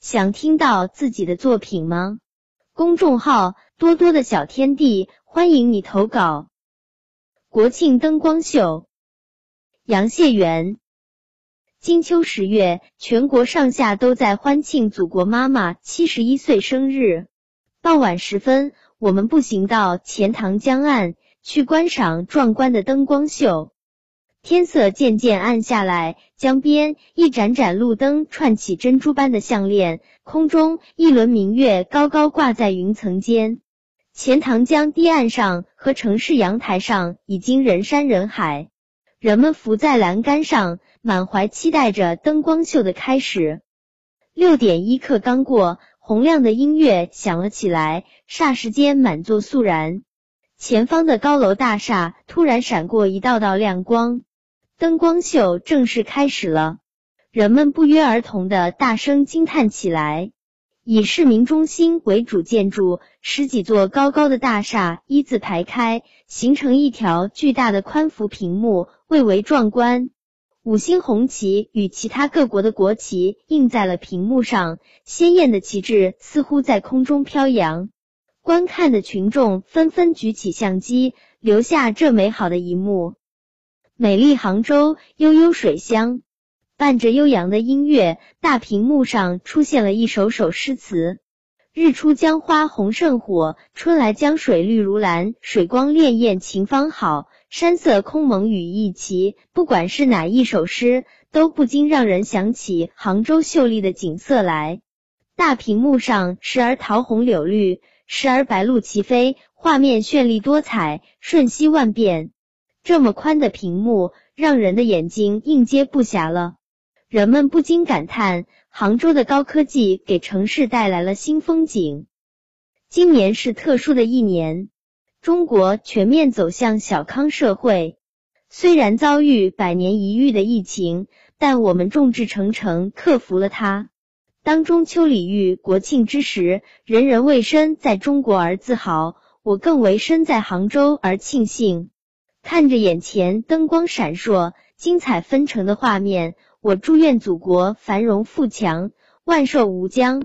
想听到自己的作品吗？公众号多多的小天地，欢迎你投稿。国庆灯光秀，杨谢元。金秋十月，全国上下都在欢庆祖国妈妈71岁生日。傍晚时分，我们步行到钱塘江岸，去观赏壮观的灯光秀。天色渐渐暗下来，江边一盏盏路灯串起珍珠般的项链，空中一轮明月高高挂在云层间。钱塘江堤岸上和城市阳台上已经人山人海，人们伏在栏杆上，满怀期待着灯光秀的开始。6点1刻刚过，洪亮的音乐响了起来，霎时间满座肃然。前方的高楼大厦突然闪过一道道亮光。灯光秀正式开始了，人们不约而同的大声惊叹起来。以市民中心为主建筑，十几座高高的大厦一字排开，形成一条巨大的宽幅屏幕，蔚为壮观。五星红旗与其他各国的国旗映在了屏幕上，鲜艳的旗帜似乎在空中飘扬。观看的群众纷纷举起相机，留下这美好的一幕。美丽杭州，悠悠水乡。伴着悠扬的音乐，大屏幕上出现了一首首诗词。日出江花红胜火，春来江水绿如蓝，水光潋滟晴方好，山色空蒙雨亦奇。不管是哪一首诗，都不禁让人想起杭州秀丽的景色来。大屏幕上时而桃红柳绿，时而白鹭齐飞，画面绚丽多彩，瞬息万变。这么宽的屏幕，让人的眼睛应接不暇了。人们不禁感叹，杭州的高科技给城市带来了新风景。今年是特殊的一年，中国全面走向小康社会。虽然遭遇100年一遇的疫情，但我们众志成城克服了它。当中秋礼遇国庆之时，人人为身在中国而自豪，我更为身在杭州而庆幸。看着眼前灯光闪烁、精彩纷呈的画面，我祝愿祖国繁荣富强，万寿无疆。